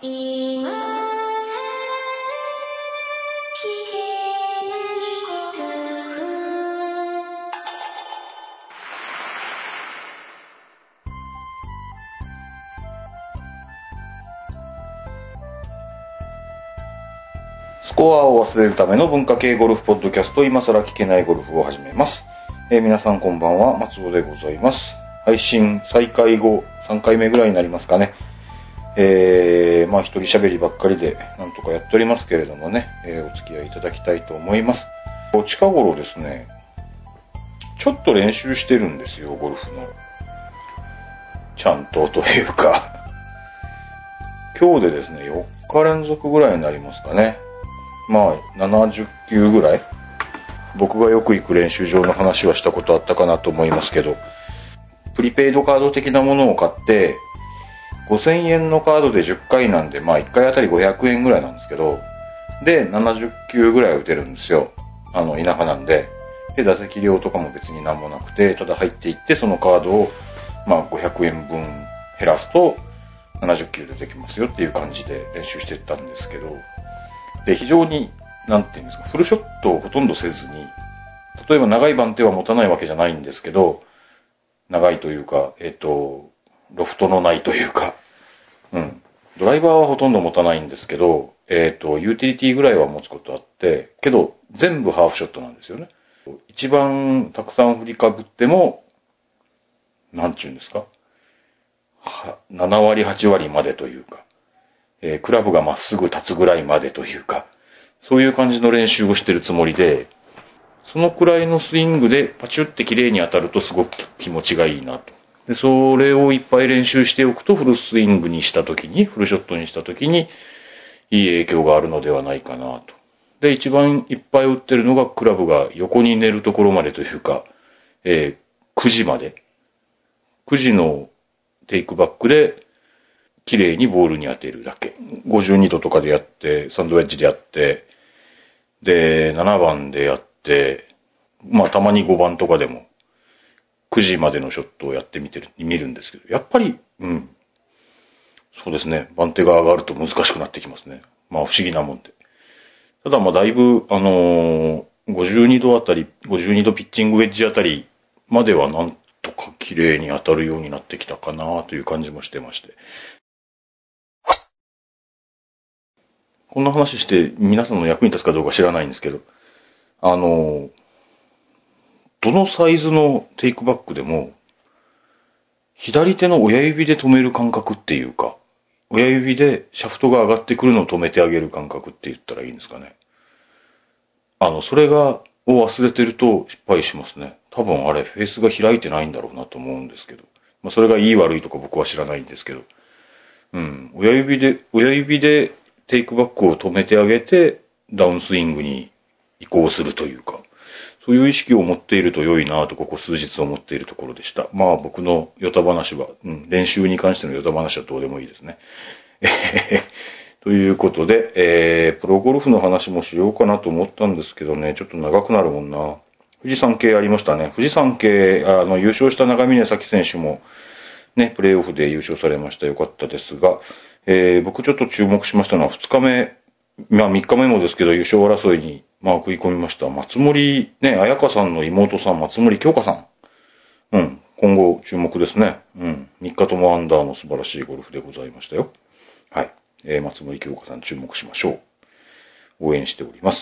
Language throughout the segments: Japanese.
スコアを忘れるための文化系ゴルフポッドキャスト、今更聞けないゴルフを始めます。皆さんこんばんは、松尾でございます。配信再開後3回目ぐらいになりますかね。まあ一人喋りばっかりでなんとかやっておりますけれどもね、お付き合いいただきたいと思います。近頃ですね、ちょっと練習してるんですよ、ゴルフの。ちゃんとというか今日でですね、4日連続ぐらいになりますかね。まあ70球ぐらい、僕がよく行く練習場の話はしたことあったかなと思いますけど、プリペイドカード的なものを買って、5000円のカードで10回なんで、まあ1回あたり500円ぐらいなんですけど、で70球ぐらい打てるんですよ、田舎なんで。で打席料とかも別になんもなくて、ただ入っていってそのカードをまあ500円分減らすと70球出てきますよっていう感じで練習してったんですけど、で非常になんていうんですか、フルショットをほとんどせずに、例えば長い番手は持たないわけじゃないんですけど、長いというか、ロフトのないというか、ドライバーはほとんど持たないんですけど、ユーティリティぐらいは持つことあって、けど全部ハーフショットなんですよね。一番たくさん振りかぶっても、なんちゅうんですか、7割8割までというか、クラブがまっすぐ立つぐらいまでというか、そういう感じの練習をしてるつもりで、そのくらいのスイングでパチュって綺麗に当たるとすごく気持ちがいいなと。で、それをいっぱい練習しておくとフルショットにした時にいい影響があるのではないかなと。で、一番いっぱい打ってるのがクラブが横に寝るところまでというか、9時まで。9時のテイクバックで綺麗にボールに当てるだけ。52度とかでやって、サンドウェッジでやって、で、7番でやって、まあたまに5番とかでも、9時までのショットをやって見るんですけど、やっぱり、そうですね、番手が上がると難しくなってきますね。まあ不思議なもんで。ただまあだいぶ、52度あたり、52度ピッチングウェッジあたりまではなんとか綺麗に当たるようになってきたかなという感じもしてまして。こんな話して皆さんの役に立つかどうか知らないんですけど、どのサイズのテイクバックでも、左手の親指で止める感覚っていうか、親指でシャフトが上がってくるのを止めてあげる感覚って言ったらいいんですかね。それを忘れてると失敗しますね。多分あれフェースが開いてないんだろうなと思うんですけど、まあそれがいい悪いとか僕は知らないんですけど、親指でテイクバックを止めてあげて、ダウンスイングに移行するというか、そういう意識を持っていると良いなぁと、ここ数日思っているところでした。まあ僕のヨタ話は、練習に関してのヨタ話はどうでもいいですね。ということで、プロゴルフの話もしようかなと思ったんですけどね、ちょっと長くなるもんな。富士山系ありましたね。富士山系、優勝した長峰咲希選手も、ね、プレーオフで優勝されました。よかったですが、僕ちょっと注目しましたのは2日目、まあ3日目もですけど優勝争いにまあ食い込みました。松森ね、彩香さんの妹さん、松森京香さん。今後注目ですね。3日ともアンダーの素晴らしいゴルフでございましたよ。はい。松森京香さん注目しましょう。応援しております。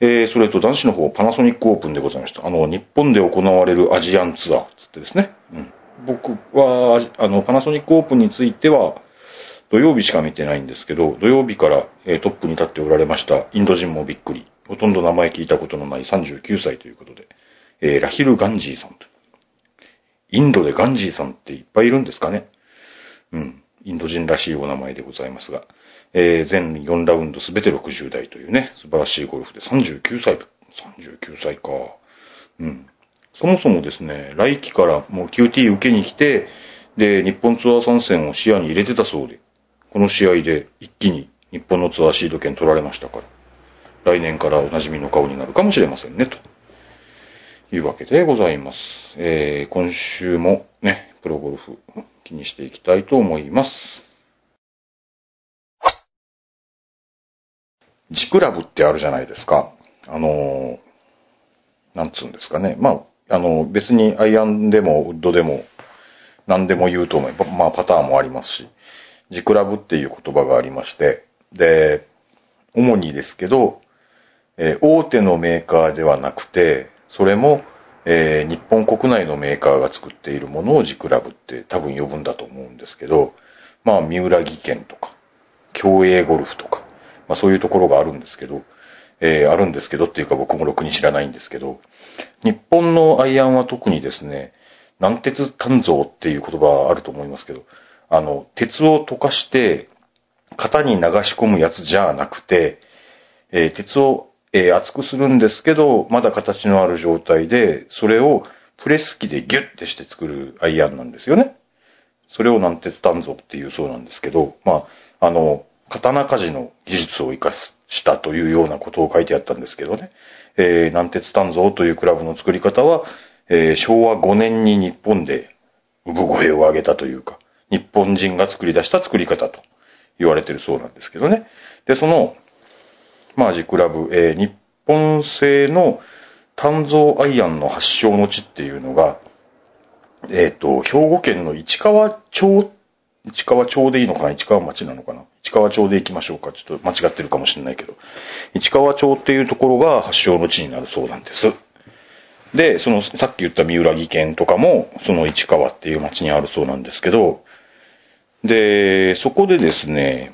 それと男子の方、パナソニックオープンでございました。日本で行われるアジアンツアーつってですね。僕は、パナソニックオープンについては、土曜日しか見てないんですけど、土曜日からトップに立っておられましたインド人もびっくり。ほとんど名前聞いたことのない39歳ということで、ラヒル・ガンジーさんと。インドでガンジーさんっていっぱいいるんですかね。インド人らしいお名前でございますが、全4ラウンドすべて60代というね、素晴らしいゴルフで39歳か。そもそもですね、来期からもう QT 受けに来て、で、日本ツアー参戦を視野に入れてたそうで、この試合で一気に日本のツアーシード権取られましたから、来年からおなじみの顔になるかもしれませんね、というわけでございます。今週もね、プロゴルフ気にしていきたいと思います。ジクラブってあるじゃないですか。なんつうんですかね。まあ、別にアイアンでもウッドでも何でも言うと思えば、まあ、パターンもありますし、ジクラブっていう言葉がありまして、で、主にですけど、大手のメーカーではなくて、それも、日本国内のメーカーが作っているものをジクラブって多分呼ぶんだと思うんですけど、まあ、三浦技研とか、競泳ゴルフとか、まあ、そういうところがあるんですけど、あるんですけどっていうか僕もろくに知らないんですけど、日本のアイアンは特にですね、軟鉄鍛造っていう言葉あると思いますけど、鉄を溶かして型に流し込むやつじゃなくて、鉄を、厚くするんですけど、まだ形のある状態で、それをプレス機でギュッてして作るアイアンなんですよね。それを軟鉄鍛造っていうそうなんですけど、まあ、刀鍛冶の技術を生かしたというようなことを書いてあったんですけどね。軟鉄鍛造というクラブの作り方は、昭和5年に日本で産声を上げたというか、日本人が作り出した作り方と言われてるそうなんですけどね。で、その、まあ、ジクラブ、日本製の鍛造アイアンの発祥の地っていうのが、兵庫県の市川町でいいのかな、市川町なのかな、市川町で行きましょうか。ちょっと間違ってるかもしれないけど、市川町っていうところが発祥の地になるそうなんです。で、そのさっき言った三浦技研とかもその市川っていう町にあるそうなんですけど、で、そこでですね、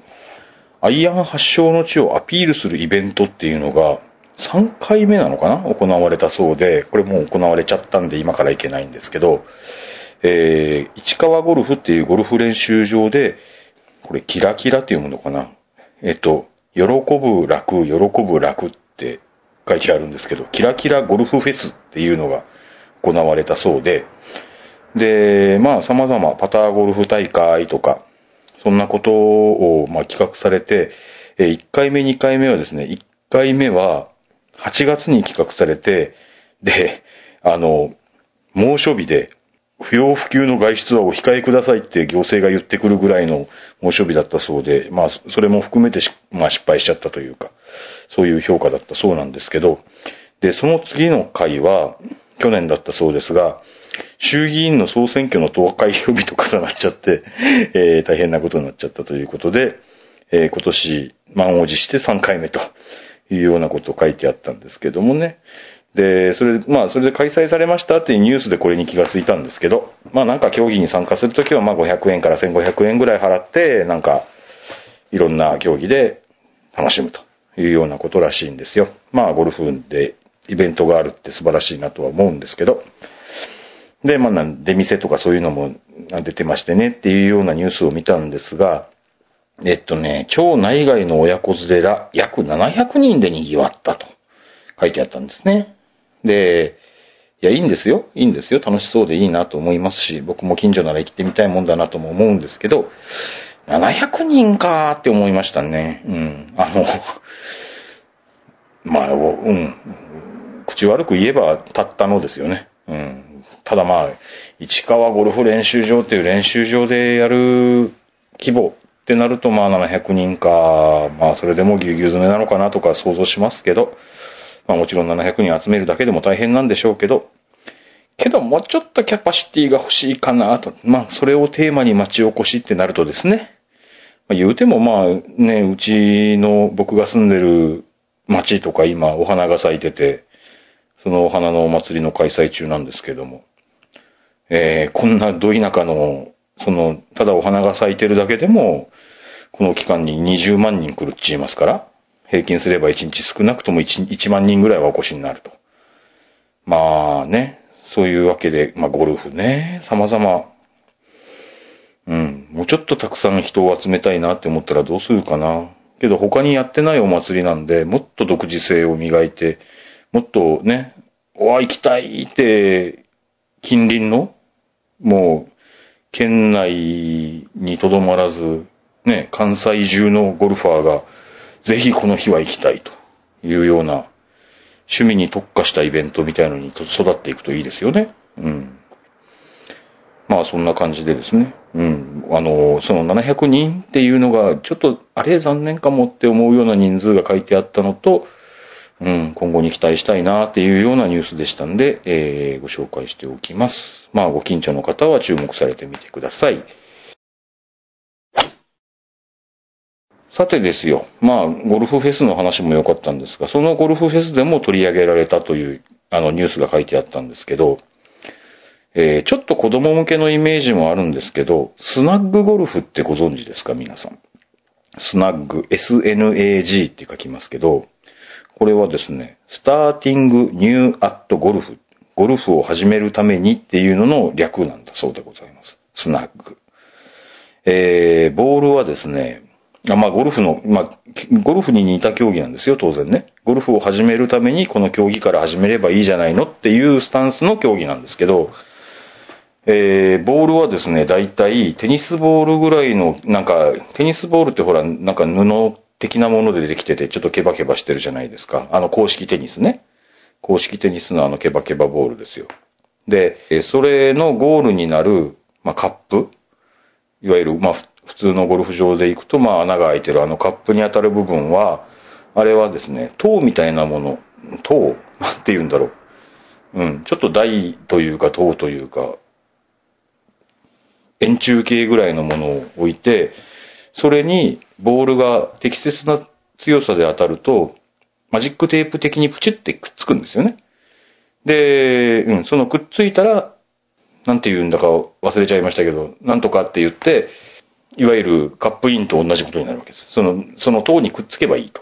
アイアン発祥の地をアピールするイベントっていうのが3回目なのかな、行われたそうで、これもう行われちゃったんで今から行けないんですけど、市川ゴルフっていうゴルフ練習場で、これキラキラっていうのかな、喜ぶ楽って書いてあるんですけど、キラキラゴルフフェスっていうのが行われたそうで、で、まあ様々パターゴルフ大会とか、そんなことをまあ企画されて、1回目2回目はですね、1回目は8月に企画されて、で、猛暑日で、不要不急の外出はお控えくださいって行政が言ってくるぐらいの猛暑日だったそうで、まあ、それも含めてまあ、失敗しちゃったというか、そういう評価だったそうなんですけど、で、その次の回は、去年だったそうですが、衆議院の総選挙の投開票日と重なっちゃって、大変なことになっちゃったということで、今年、満を持して3回目というようなことを書いてあったんですけどもね。で、それで開催されましたっていうニュースでこれに気がついたんですけど、まあなんか競技に参加するときはまあ500円から1500円ぐらい払って、なんかいろんな競技で楽しむというようなことらしいんですよ。まあゴルフでイベントがあるって素晴らしいなとは思うんですけど、で、まあ出店とかそういうのも出てましてねっていうようなニュースを見たんですが、町内外の親子連れら約700人で賑わったと書いてあったんですね。で、いや、いいんですよ。楽しそうでいいなと思いますし、僕も近所なら行ってみたいもんだなとも思うんですけど、700人かーって思いましたね。うん。まあ、うん。口悪く言えばたったのですよね。うん。ただまあ、市川ゴルフ練習場っていう練習場でやる規模ってなると、まあ700人か、まあそれでもぎゅうぎゅう詰めなのかなとか想像しますけど、まあもちろん700人集めるだけでも大変なんでしょうけどもうちょっとキャパシティが欲しいかなと。まあそれをテーマに町おこしってなるとですね、まあ、言うてもまあね、うちの僕が住んでる町とか今お花が咲いてて、そのお花のお祭りの開催中なんですけども、こんなど田舎のそのただお花が咲いてるだけでもこの期間に20万人来るっち言いますから、平均すれば1日少なくとも 1万人ぐらいはお越しになると。まあね、そういうわけで、まあゴルフね、様々、うん、もうちょっとたくさん人を集めたいなって思ったらどうするかな。けど他にやってないお祭りなんで、もっと独自性を磨いて、もっとね、行きたいって、近隣の、もう、県内にとどまらず、ね、関西中のゴルファーが、ぜひこの日は行きたいというような趣味に特化したイベントみたいのに育っていくといいですよね。うん。まあそんな感じでですね、うん、その700人っていうのがちょっとあれ残念かもって思うような人数が書いてあったのと、うん、今後に期待したいなっていうようなニュースでしたんで、ご紹介しておきます。まあご近所の方は注目されてみてください。さてですよ、まあゴルフフェスの話も良かったんですが、そのゴルフフェスでも取り上げられたというニュースが書いてあったんですけど、ちょっと子供向けのイメージもあるんですけど、スナッグゴルフってご存知ですか皆さん。スナッグ SNAG って書きますけど、これはですね、スターティングニューアットゴルフ、ゴルフを始めるためにっていうのの略なんだそうでございます。スナッグ、ボールはですね、まあゴルフに似た競技なんですよ、当然ね。ゴルフを始めるためにこの競技から始めればいいじゃないのっていうスタンスの競技なんですけど、ボールはですね、だいたいテニスボールぐらいの、なんか、テニスボールってほら、なんか布的なものでできてて、ちょっとケバケバしてるじゃないですか。公式テニスね。公式テニスのケバケバボールですよ。で、それのゴールになる、まあ、カップ。いわゆる、まあ、普通のゴルフ場で行くと、まあ、穴が開いてるカップに当たる部分は、あれはですね、塔みたいなもの、塔、なんて言うんだろう。うん、ちょっと台というか塔というか、円柱形ぐらいのものを置いて、それにボールが適切な強さで当たると、マジックテープ的にプチってくっつくんですよね。で、うん、そのくっついたら、なんて言うんだか忘れちゃいましたけど、なんとかって言って、いわゆるカップインと同じことになるわけです。その塔にくっつけばいいと。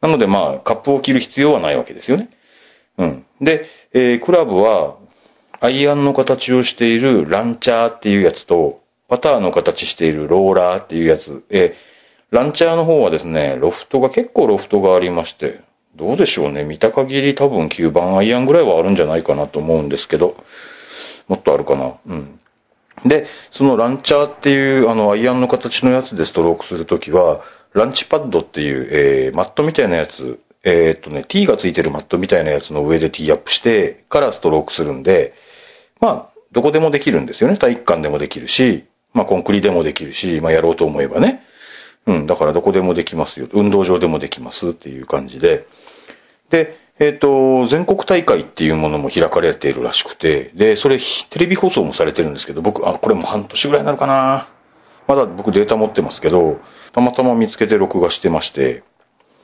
なのでまあ、カップを切る必要はないわけですよね。うん。で、クラブは、アイアンの形をしているランチャーっていうやつと、パターの形しているローラーっていうやつ。ランチャーの方はですね、結構ロフトがありまして、どうでしょうね。見た限り多分9番アイアンぐらいはあるんじゃないかなと思うんですけど、もっとあるかな。うん。で、そのランチャーっていうアイアンの形のやつでストロークするときは、ランチパッドっていう、マットみたいなやつ、ティーがついてるマットみたいなやつの上でティーアップしてからストロークするんで、まあ、どこでもできるんですよね。体育館でもできるし、まあ、コンクリでもできるし、まあ、やろうと思えばね。うん、だからどこでもできますよ。運動場でもできますっていう感じで。で、全国大会っていうものも開かれているらしくて、で、それ、テレビ放送もされてるんですけど、僕、これも半年ぐらいになるかな。まだ僕データ持ってますけど、たまたま見つけて録画してまして、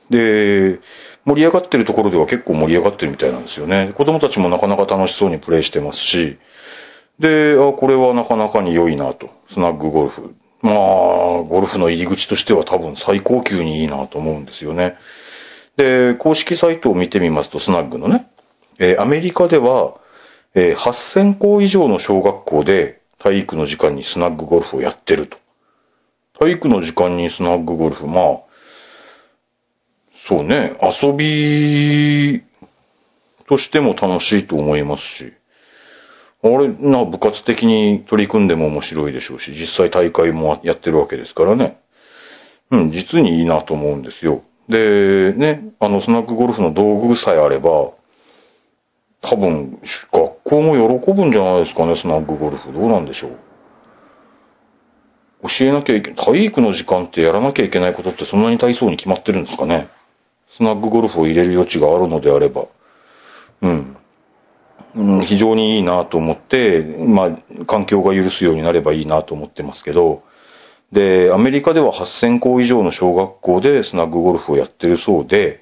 で、盛り上がってるところでは結構盛り上がってるみたいなんですよね。子供たちもなかなか楽しそうにプレイしてますし、で、これはなかなかに良いなと。スナッグゴルフ。まあ、ゴルフの入り口としては多分最高級にいいなと思うんですよね。で、公式サイトを見てみますと、スナッグのね、アメリカでは、8000校以上の小学校で体育の時間にスナッグゴルフをやってると。体育の時間にスナッグゴルフ、まあ、そうね、遊びとしても楽しいと思いますし、あれな部活的に取り組んでも面白いでしょうし、実際大会もやってるわけですからね。うん、実にいいなと思うんですよ。で、ね、スナッグゴルフの道具さえあれば、多分、学校も喜ぶんじゃないですかね、スナッグゴルフ。どうなんでしょう。教えなきゃいけない、体育の時間ってやらなきゃいけないことってそんなに大層に決まってるんですかね。スナッグゴルフを入れる余地があるのであれば、うん、うん、非常にいいなと思って、まあ、環境が許すようになればいいなと思ってますけど、で、アメリカでは8000校以上の小学校でスナッグゴルフをやってるそうで、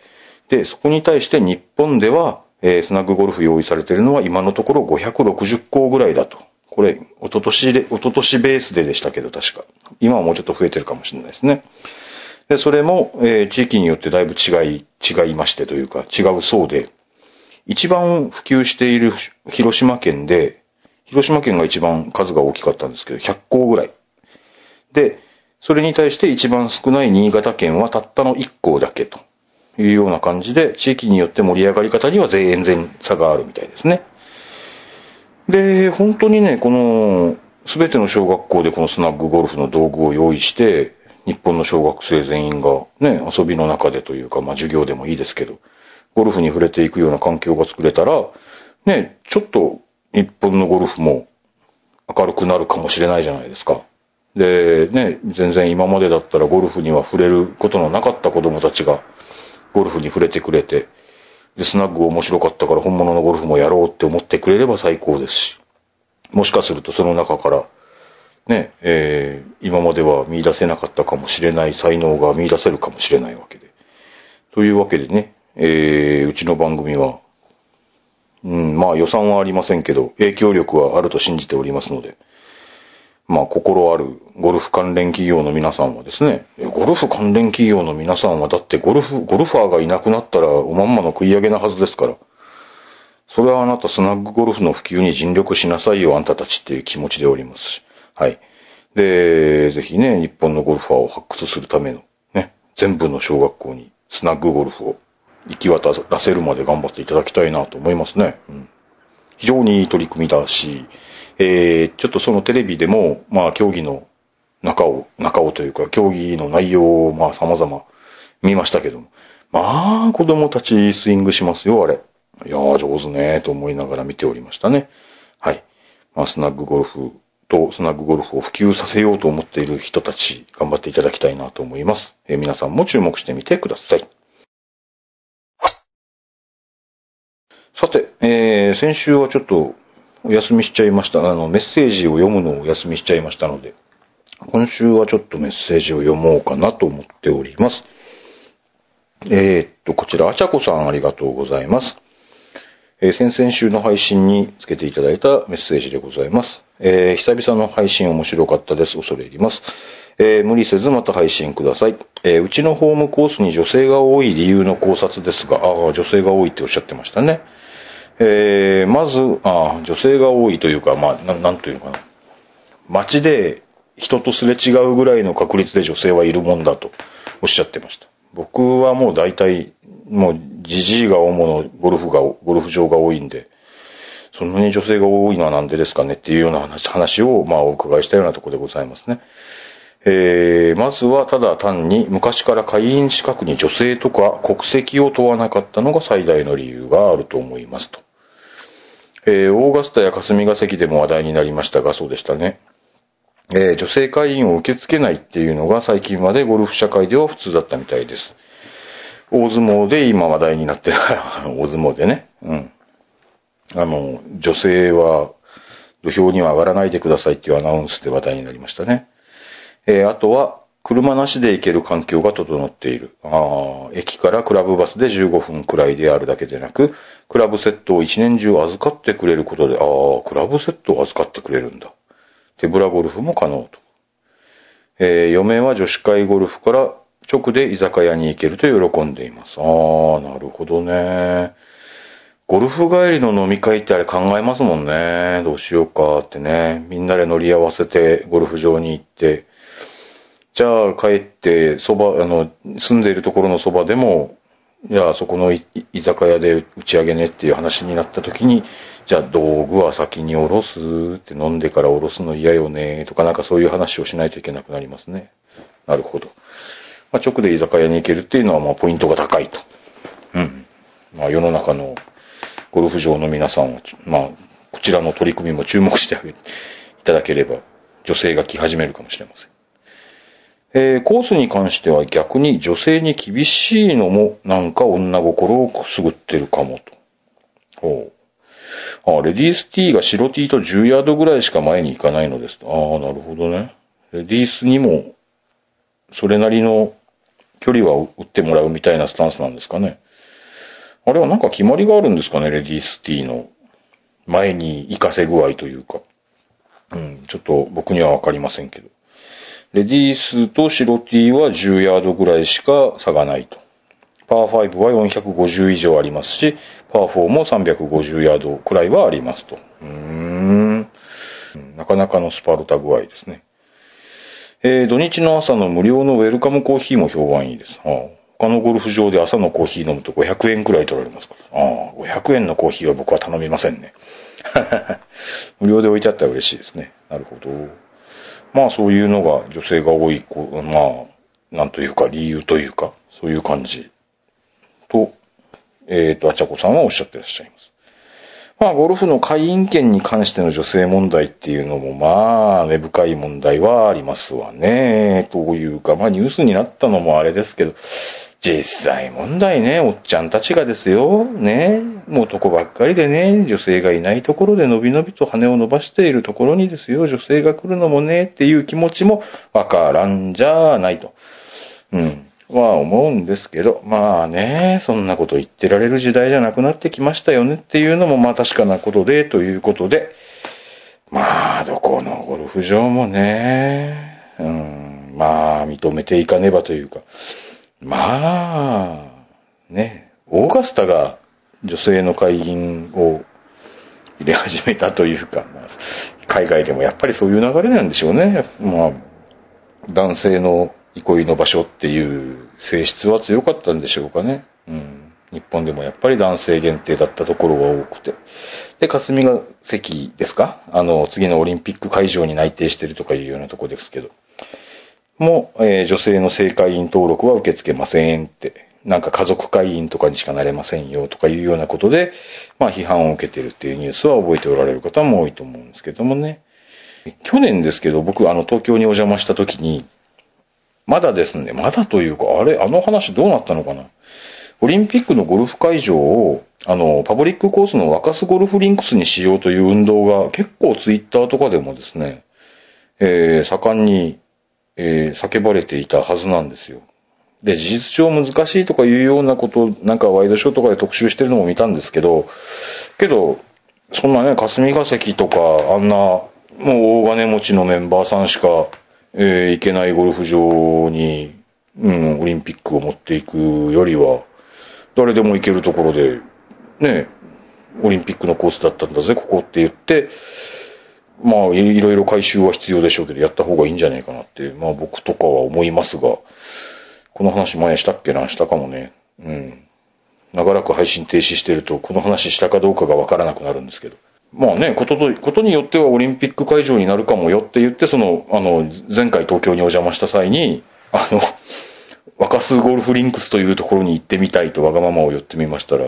で、そこに対して日本では、スナッグゴルフ用意されているのは今のところ560校ぐらいだと。これ、一昨年ベースでしたけど、確か。今はもうちょっと増えてるかもしれないですね。で、それも、地域によってだいぶ違いましてというか、違うそうで、一番普及している広島県が一番数が大きかったんですけど、100校ぐらい。で、それに対して一番少ない新潟県はたったの1校だけというような感じで、地域によって盛り上がり方には全然差があるみたいですね。で、本当にね、この、すべての小学校でこのスナッグゴルフの道具を用意して、日本の小学生全員がね、遊びの中でというか、まあ授業でもいいですけど、ゴルフに触れていくような環境が作れたら、ね、ちょっと日本のゴルフも明るくなるかもしれないじゃないですか。で、ね、全然今までだったらゴルフには触れることのなかった子供たちがゴルフに触れてくれて、でスナッグ面白かったから本物のゴルフもやろうって思ってくれれば最高ですし、もしかするとその中からね、今までは見出せなかったかもしれない才能が見出せるかもしれないわけで、というわけでね、うちの番組は、まあ予算はありませんけど影響力はあると信じておりますので、まあ心あるゴルフ関連企業の皆さんはですね、ゴルフ関連企業の皆さんはだってゴルファーがいなくなったらおまんまの食い上げなはずですから、それはあなたスナッグゴルフの普及に尽力しなさいよあんたたちっていう気持ちでおりますし、はい。で、ぜひね、日本のゴルファーを発掘するためのね、全部の小学校にスナッグゴルフを行き渡らせるまで頑張っていただきたいなと思いますね。うん、非常にいい取り組みだし、ちょっとそのテレビでも、まあ競技の中をというか、競技の内容をまあ様々見ましたけども、まあ子供たちスイングしますよ、あれ。いやー上手ねーと思いながら見ておりましたね。はい。まあスナッグゴルフを普及させようと思っている人たち、頑張っていただきたいなと思います。皆さんも注目してみてください。さて、先週はちょっとお休みしちゃいました。メッセージを読むのをお休みしちゃいましたので、今週はちょっとメッセージを読もうかなと思っております。こちら、あちゃこさんありがとうございます。先々週の配信につけていただいたメッセージでございます。久々の配信面白かったです。恐れ入ります。無理せずまた配信ください。うちのホームコースに女性が多い理由の考察ですが、女性が多いっておっしゃってましたね。まず、女性が多いというか、まあ、なんというかな。街で人とすれ違うぐらいの確率で女性はいるもんだとおっしゃってました。僕はもう大体、もうじじいが主のゴルフ場が多いんで、そんなに女性が多いのはなんでですかねっていうような話を、まあお伺いしたようなところでございますね。まずはただ単に昔から会員資格に女性とか国籍を問わなかったのが最大の理由があると思いますと。オーガスタや霞が関でも話題になりましたが、そうでしたね。女性会員を受け付けないっていうのが最近までゴルフ社会では普通だったみたいです。大相撲で今話題になってる大相撲でね。うん。女性は土俵には上がらないでくださいっていうアナウンスで話題になりましたね。あとは、車なしで行ける環境が整っている。駅からクラブバスで15分くらいであるだけでなく、クラブセットを一年中預かってくれることで、クラブセットを預かってくれるんだ。手ぶらゴルフも可能と。嫁は女子会ゴルフから直で居酒屋に行けると喜んでいます。なるほどね。ゴルフ帰りの飲み会ってあれ考えますもんね。どうしようかってね。みんなで乗り合わせてゴルフ場に行って、じゃあ帰って、住んでいるところのそばでも、じゃあそこの居酒屋で打ち上げねっていう話になった時に、じゃあ道具は先におろすって飲んでからおろすの嫌よねとかなんかそういう話をしないといけなくなりますね。なるほど。まあ、直で居酒屋に行けるっていうのはまあポイントが高いと。うん。まあ世の中のゴルフ場の皆さんは、まあこちらの取り組みも注目してあげていただければ女性が来始めるかもしれません。コースに関しては逆に女性に厳しいのもなんか女心をくすぐってるかもと。レディースティーが白 T と10ヤードぐらいしか前に行かないのですと。なるほどね。レディースにもそれなりの距離は打ってもらうみたいなスタンスなんですかね。あれはなんか決まりがあるんですかね、レディースティーの前に行かせ具合というか。うん、ちょっと僕にはわかりませんけど。レディースと白 T は10ヤードぐらいしか差がないと。パー5は450以上ありますし、パー4も350ヤードくらいはありますと。なかなかのスパルタ具合ですね。土日の朝の無料のウェルカムコーヒーも評判いいです。他のゴルフ場で朝のコーヒー飲むと500円くらい取られますから。500円のコーヒーは僕は頼みませんね。無料で置いちゃったら嬉しいですね。なるほど。まあそういうのが女性が多い、まあ、なんというか理由というか、そういう感じと、あちゃこさんはおっしゃってらっしゃいます。まあゴルフの会員権に関しての女性問題っていうのもまあ根深い問題はありますわね。というかまあニュースになったのもあれですけど、実際問題ね、おっちゃんたちがですよね、もう男ばっかりでね、女性がいないところでのびのびと羽を伸ばしているところにですよ、女性が来るのもねっていう気持ちもわからんじゃないと、は思うんですけど、まあね、そんなこと言ってられる時代じゃなくなってきましたよねっていうのもまあ確かなことで、ということで、まあどこのゴルフ場もね、まあ認めていかねばというか、まあね、オーガスタが女性の会員を入れ始めたというか、まあ、海外でもやっぱりそういう流れなんでしょうね。まあ男性の憩いの場所っていう性質は強かったんでしょうかね。日本でもやっぱり男性限定だったところが多くて、で霞が関ですか、次のオリンピック会場に内定してるとかいうようなとこですけども、女性の正会員登録は受け付けませんって、なんか家族会員とかにしかなれませんよとかいうようなことで、まあ批判を受けてるっていうニュースは覚えておられる方も多いと思うんですけどもね。去年ですけど、僕東京にお邪魔した時に、まだですね、まだというか、あれ、話どうなったのかな。オリンピックのゴルフ会場を、パブリックコースの若洲ゴルフリンクスにしようという運動が、結構ツイッターとかでもですね、盛んに、叫ばれていたはずなんですよ。で、事実上難しいとかいうようなこと、なんかワイドショーとかで特集してるのも見たんですけど、そんなね、霞が関とか、あんな、もう大金持ちのメンバーさんしか、いけないゴルフ場に、オリンピックを持っていくよりは、誰でも行けるところで、ね、オリンピックのコースだったんだぜ、ここって言って、まあ、いろいろ改修は必要でしょうけど、やった方がいいんじゃないかなって、まあ僕とかは思いますが、この話前したっけな、したかもね。長らく配信停止してると、この話したかどうかがわからなくなるんですけど。まあね、ことによってはオリンピック会場になるかもよって言って、前回東京にお邪魔した際に、若洲ゴルフリンクスというところに行ってみたいとわがままを言ってみましたら、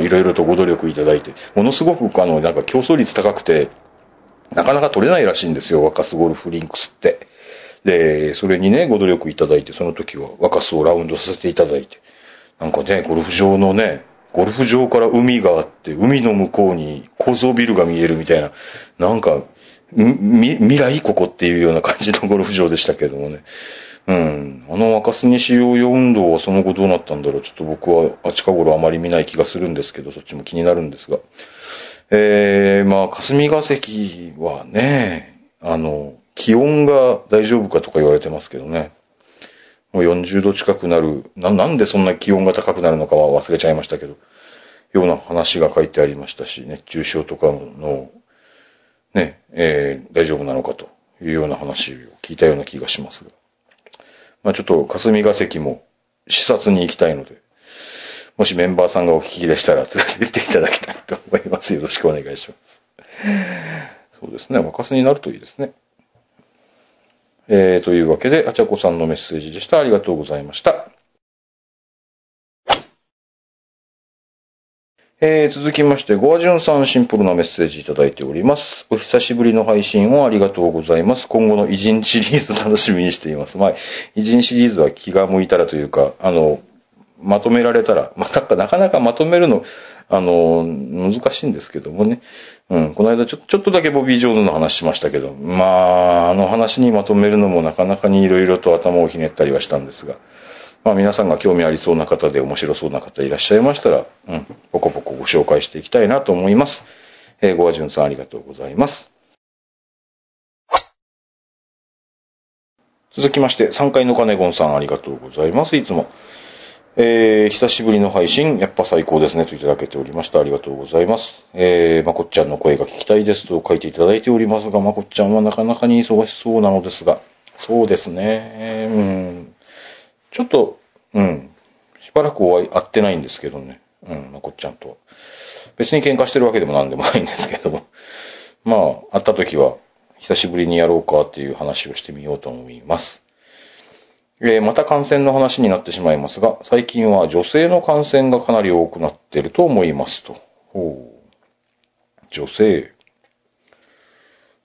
いろいろとご努力いただいて、ものすごくなんか競争率高くて、なかなか取れないらしいんですよ、若洲ゴルフリンクスって。で、それにね、ご努力いただいて、その時は若洲をラウンドさせていただいて、なんかね、ゴルフ場から海があって、海の向こうに高層ビルが見えるみたいな、なんか、未来ここっていうような感じのゴルフ場でしたけどもね。若洲にしようよ運動はその後どうなったんだろう。ちょっと僕は近頃あまり見ない気がするんですけど、そっちも気になるんですが。まあ、霞が関はね、気温が大丈夫かとか言われてますけどね。もう40度近くなる。なんでそんな気温が高くなるのかは忘れちゃいましたけど、ような話が書いてありましたし、熱中症とかの、ね、大丈夫なのかというような話を聞いたような気がしますが。まあちょっと霞が関も視察に行きたいので、もしメンバーさんがお聞きでしたら連れて行っていただきたいと思います。よろしくお願いします。そうですね、若洲になるといいですね。というわけで、あちゃこさんのメッセージでした。ありがとうございました。続きまして、ごあじゅんさん、シンプルなメッセージいただいております。お久しぶりの配信をありがとうございます。今後の偉人シリーズ楽しみにしています。まあ、偉人シリーズは気が向いたらというか、まとめられたら、なかなかまとめるの、難しいんですけどもね。この間ちょっとだけボビー・ジョーンズの話しましたけど、まあ、話にまとめるのもなかなかにいろいろと頭をひねったりはしたんですが、まあ皆さんが興味ありそうな方で面白そうな方いらっしゃいましたら、ポコポコご紹介していきたいなと思います。ごあじゅんさんありがとうございます。続きまして、3階のカネゴンさんありがとうございます。いつも。久しぶりの配信、やっぱ最高ですねといただけておりました。ありがとうございます。まこっちゃんの声が聞きたいですと書いていただいておりますが、まこっちゃんはなかなかに忙しそうなのですが、そうですね。ちょっと、しばらく会ってないんですけどね。まこっちゃんとは。別に喧嘩してるわけでもなんでもないんですけども。まあ、会った時は、久しぶりにやろうかっていう話をしてみようと思います。また感染の話になってしまいますが、最近は女性の感染がかなり多くなっていると思いますと。女性。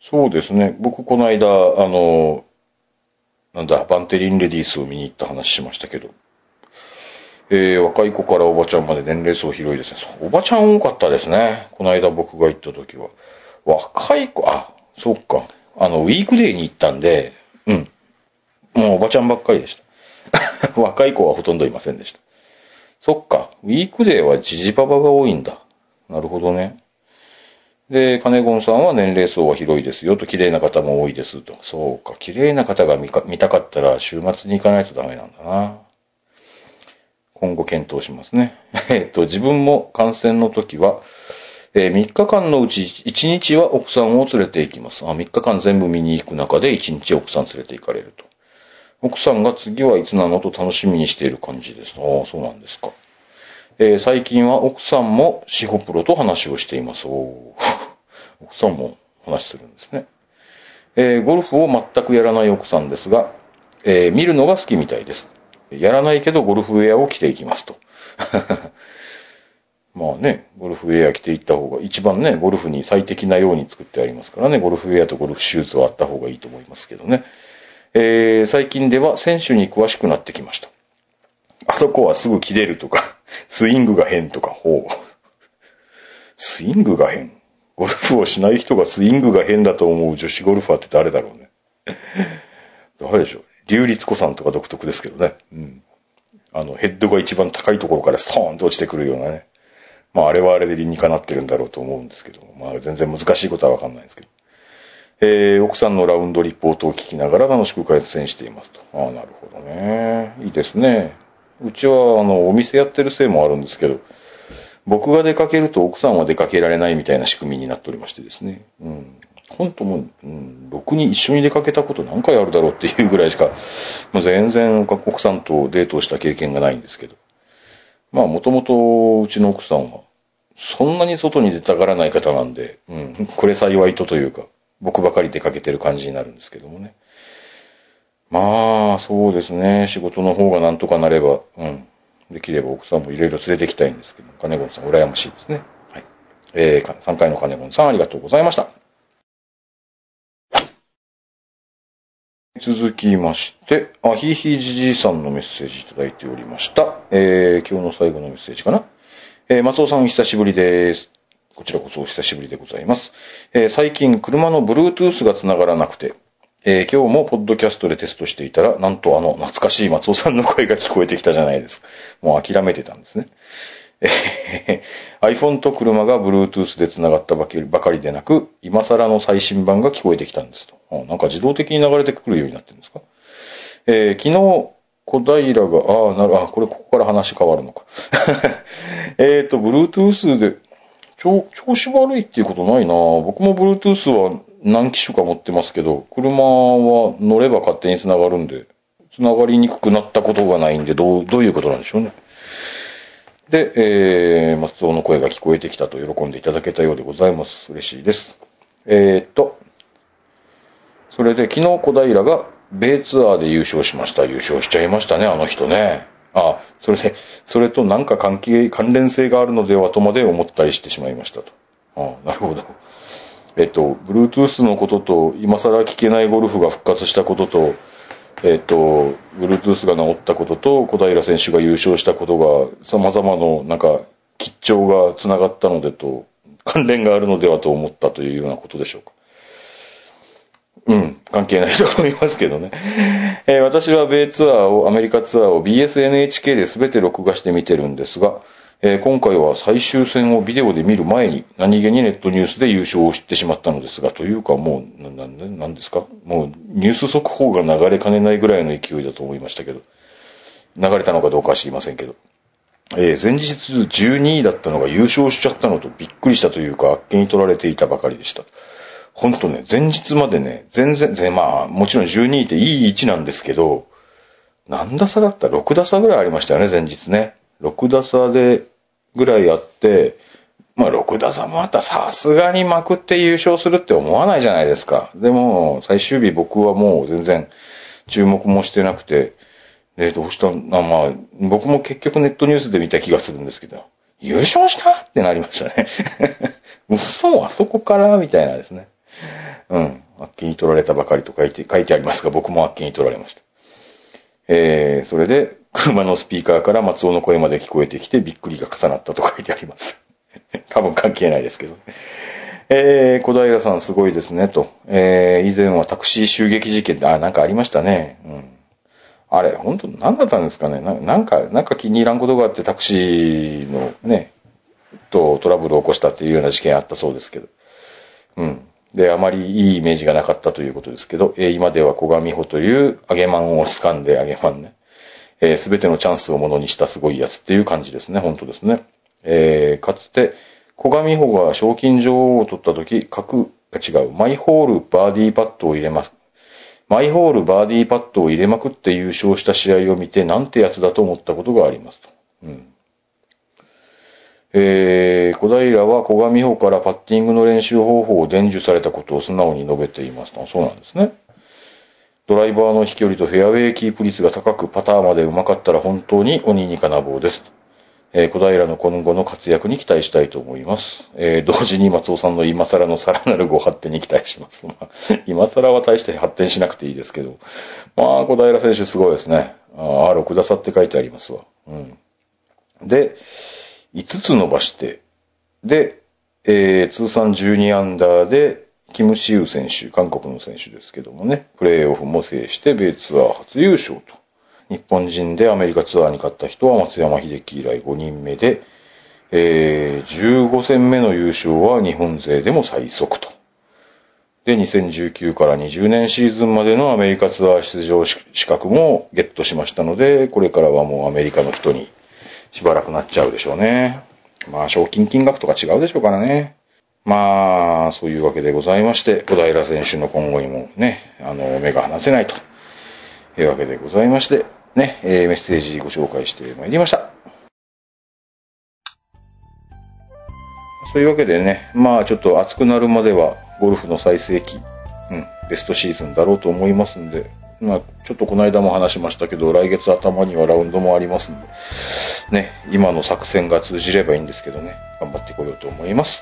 そうですね。僕この間、バンテリンレディースを見に行った話しましたけど、若い子からおばちゃんまで年齢層広いですね。おばちゃん多かったですね。この間僕が行った時は。若い子、そっか。ウィークデーに行ったんで、うん。もうおばちゃんばっかりでした。若い子はほとんどいませんでした。そっか。ウィークデーはジジババが多いんだ。なるほどね。で、金ゴンさんは年齢層は広いですよと、綺麗な方も多いですと。そうか。綺麗な方が見たかったら週末に行かないとダメなんだな。今後検討しますね。自分も感染の時は、3日間のうち1日は奥さんを連れて行きます。3日間全部見に行く中で1日奥さん連れて行かれると。奥さんが次はいつなのと楽しみにしている感じです。ああ、そうなんですか。最近は奥さんもシホプロと話をしています。お奥さんも話するんですね。ゴルフを全くやらない奥さんですが、見るのが好きみたいです。やらないけどゴルフウェアを着ていきますと。まあね、ゴルフウェア着ていった方が一番ね、ゴルフに最適なように作ってありますからね、ゴルフウェアとゴルフシューズはあった方がいいと思いますけどね。最近では選手に詳しくなってきました。あそこはすぐ切れるとか、スイングが変とか、スイングが変。ゴルフをしない人がスイングが変だと思う女子ゴルファーって誰だろうね。誰でしょう。リュウリツコさんとか独特ですけどね。うん。ヘッドが一番高いところからストーンと落ちてくるようなね。まあ、あれはあれで理にかなってるんだろうと思うんですけど、まあ、全然難しいことはわかんないんですけど。奥さんのラウンドリポートを聞きながら楽しく観戦していますと。ああ、なるほどね。いいですね。うちは、お店やってるせいもあるんですけど、僕が出かけると奥さんは出かけられないみたいな仕組みになっておりましてですね。うん。ほんともう、ろくに一緒に出かけたこと何回あるだろうっていうぐらいしか、もう全然奥さんとデートをした経験がないんですけど。まあ、もともとうちの奥さんは、そんなに外に出たがらない方なんで、うん。これ幸いというか、僕ばかり出かけてる感じになるんですけどもね。まあ、そうですね。仕事の方がなんとかなれば、うん。できれば奥さんもいろいろ連れてきたいんですけど、金子さん羨ましいですね。はい。3回の金子さんありがとうございました。続きまして、ひいひいじじいさんのメッセージいただいておりました。今日の最後のメッセージかな。松尾さん久しぶりです。こちらこそお久しぶりでございます。最近車の Bluetooth が繋がらなくて、今日もポッドキャストでテストしていたら、なんと懐かしい松尾さんの声が聞こえてきたじゃないですか。もう諦めてたんですね。iPhone と車が Bluetooth で繋がったばかりでなく、今更の最新版が聞こえてきたんですと。なんか自動的に流れてくるようになってるんですか。昨日、小平が、これここから話変わるのか。Bluetooth で、調子悪いっていうことないな。僕も Bluetooth は何機種か持ってますけど、車は乗れば勝手に繋がるんで、繋がりにくくなったことがないんで、どういうことなんでしょうね。で、松尾の声が聞こえてきたと喜んでいただけたようでございます。嬉しいです。それで昨日小平が米ツアーで優勝しました。優勝しちゃいましたね、あの人ね。それとなんか関連性があるのではとまで思ったりしてしまいましたと。なるほど。Bluetooth のことと、今更聞けないゴルフが復活したことと、Bluetooth が治ったことと、小平選手が優勝したことが、様々のなんか、吉兆が繋がったのでと、関連があるのではと思ったというようなことでしょうか。うん、関係ない人がいますけどね。私は米ツアーを、アメリカツアーを BSNHK で全て録画して見てるんですが、今回は最終戦をビデオで見る前に何気にネットニュースで優勝を知ってしまったのですが、というかもう、なんですか、もうニュース速報が流れかねないぐらいの勢いだと思いましたけど、流れたのかどうかは知りませんけど、前日12位だったのが優勝しちゃったのとびっくりしたというか、あっけに取られていたばかりでした。ほんとね、前日までね、まあ、もちろん12位っていい位置なんですけど、何打差だった ?6 打差ぐらいありましたよね、前日ね。6打差で、ぐらいあって、まあ6打差もあったらさすがにまくって優勝するって思わないじゃないですか。でも、最終日僕はもう全然注目もしてなくて、どうしたん、僕も結局ネットニュースで見た気がするんですけど、優勝したってなりましたね。嘘、あそこからみたいなですね。うん。あっけに取られたばかりと書いてありますが、僕もあっけに取られました。それで、車のスピーカーから松尾の声まで聞こえてきて、びっくりが重なったと書いてあります。多分関係ないですけど。小平さんすごいですね、と。以前はタクシー襲撃事件、なんかありましたね。うん。あれ、本当何だったんですかね。なんか気に入らんことがあってタクシーのね、とトラブルを起こしたっていうような事件あったそうですけど。うん。で、あまりいいイメージがなかったということですけど、今では小上穂という揚げまんを掴んで揚げまんね。すべてのチャンスをものにしたすごいやつっていう感じですね。本当ですね。かつて、小上穂が賞金女王を取ったとき、マイホールバーディーパットを入れます。マイホールバーディーパットを入れまくって優勝した試合を見て、なんてやつだと思ったことがありますと。うん。小平は小上穂からパッティングの練習方法を伝授されたことを素直に述べていますと。そうなんですね。ドライバーの飛距離とフェアウェイキープ率が高く、パターまで上手かったら本当に鬼に金棒ですと。小平の今後の活躍に期待したいと思います。同時に松尾さんの今更のさらなるご発展に期待します。今更は大して発展しなくていいですけど。まあ、小平選手すごいですね。6打差って書いてありますわ。うん。で、5つ伸ばして、で、通算12アンダーで、キム・シウ選手、韓国の選手ですけどもね、プレーオフも制して、米ツアー初優勝と。日本人でアメリカツアーに勝った人は松山英樹以来5人目で、15戦目の優勝は日本勢でも最速と。で、2019から20年シーズンまでのアメリカツアー出場資格もゲットしましたので、これからはもうアメリカの人にしばらくなっちゃうでしょうね。まあ、賞金金額とか違うでしょうからね。まあ、そういうわけでございまして、小平選手の今後にもね、目が離せないというわけでございまして、ね、メッセージご紹介してまいりました。そういうわけでね、まあちょっと暑くなるまではゴルフの最盛期、ベストシーズンだろうと思いますんで、まあちょっとこの間も話しましたけど、来月頭にはラウンドもありますんで、ね、今の作戦が通じればいいんですけどね、頑張ってこようと思います。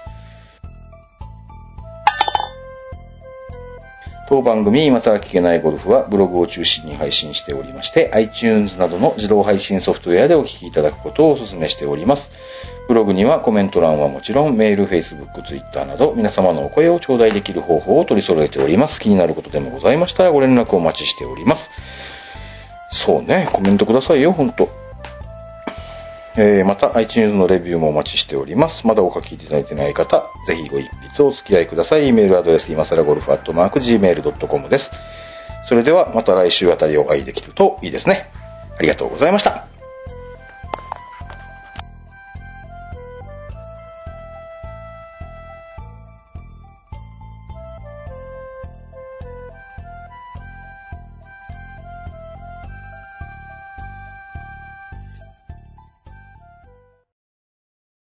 当番組今更聞けないゴルフはブログを中心に配信しておりまして iTunes などの自動配信ソフトウェアでお聞きいただくことをお勧めしております。ブログにはコメント欄はもちろんメール、Facebook、Twitter など皆様のお声を頂戴できる方法を取り揃えております。気になることでもございましたらご連絡お待ちしております。そうね、コメントくださいよ、ほんと。また iTunes のレビューもお待ちしております。まだお書きいただいてない方、ぜひご一筆お付き合いください。メールアドレス今更ゴルフ@gmail.com です。それではまた来週あたりお会いできるといいですね。ありがとうございました。